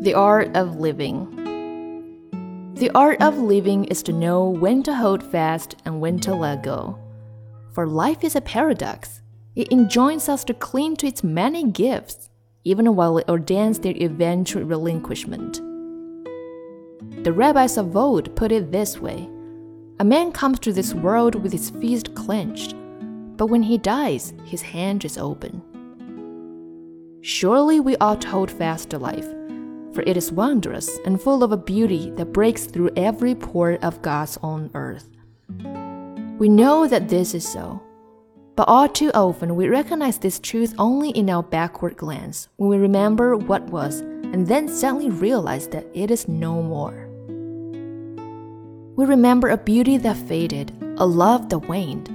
The Art of Living. The art of living is to know when to hold fast and when to let go. For life is a paradox. It enjoins us to cling to its many gifts, even while it ordains their eventual relinquishment. The rabbis of old put it this way: a man comes to this world with his fist clenched, but when he dies, his hand is open. Surely we ought to hold fast to life, for it is wondrous and full of a beauty that breaks through every pore of God's own earth. We know that this is so, but all too often we recognize this truth only in our backward glance when we remember what was and then suddenly realize that it is no more. We remember a beauty that faded, a love that waned,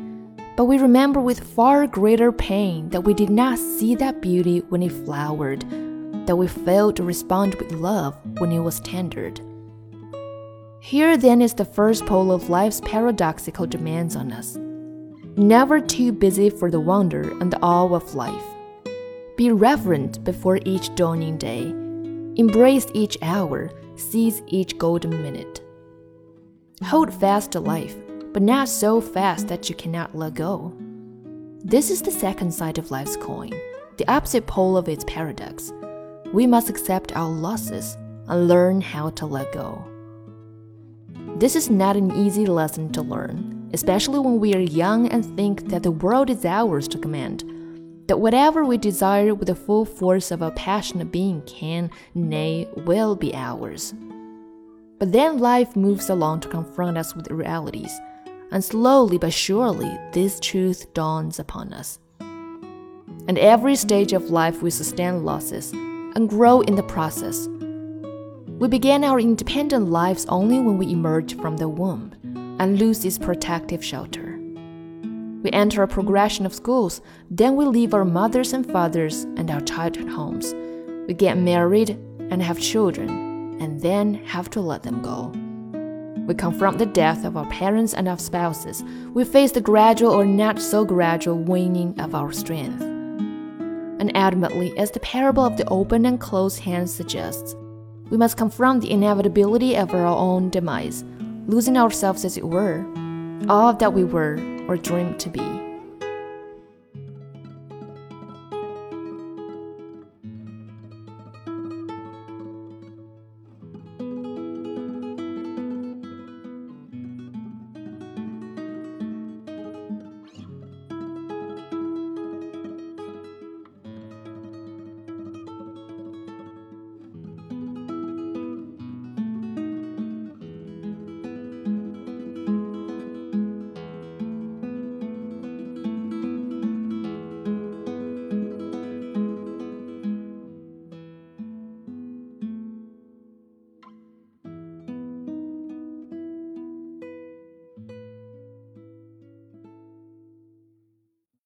but we remember with far greater pain that we did not see that beauty when it flowered, that we failed to respond with love when it was tendered. Here then is the first pole of life's paradoxical demands on us. Never too busy for the wonder and the awe of life. Be reverent before each dawning day. Embrace each hour, seize each golden minute. Hold fast to life, but not so fast that you cannot let go. This is the second side of life's coin, the opposite pole of its paradox. We must accept our losses and learn how to let go. This is not an easy lesson to learn, especially when we are young and think that the world is ours to command, that whatever we desire with the full force of our passionate being can, nay, will be ours. But then life moves along to confront us with realities, and slowly but surely this truth dawns upon us. At every stage of life we sustain losses and grow in the process. We began our independent lives only when we emerge from the womb and lose its protective shelter. We enter a progression of schools, then we leave our mothers and fathers and our childhood homes. We get married and have children, and then have to let them go. We confront the death of our parents and our spouses. We face the gradual or not so gradual waning of our strength. And ultimately, as the parable of the open and closed hand suggests, we must confront the inevitability of our own demise, losing ourselves as it were, all that we were or dreamed to be.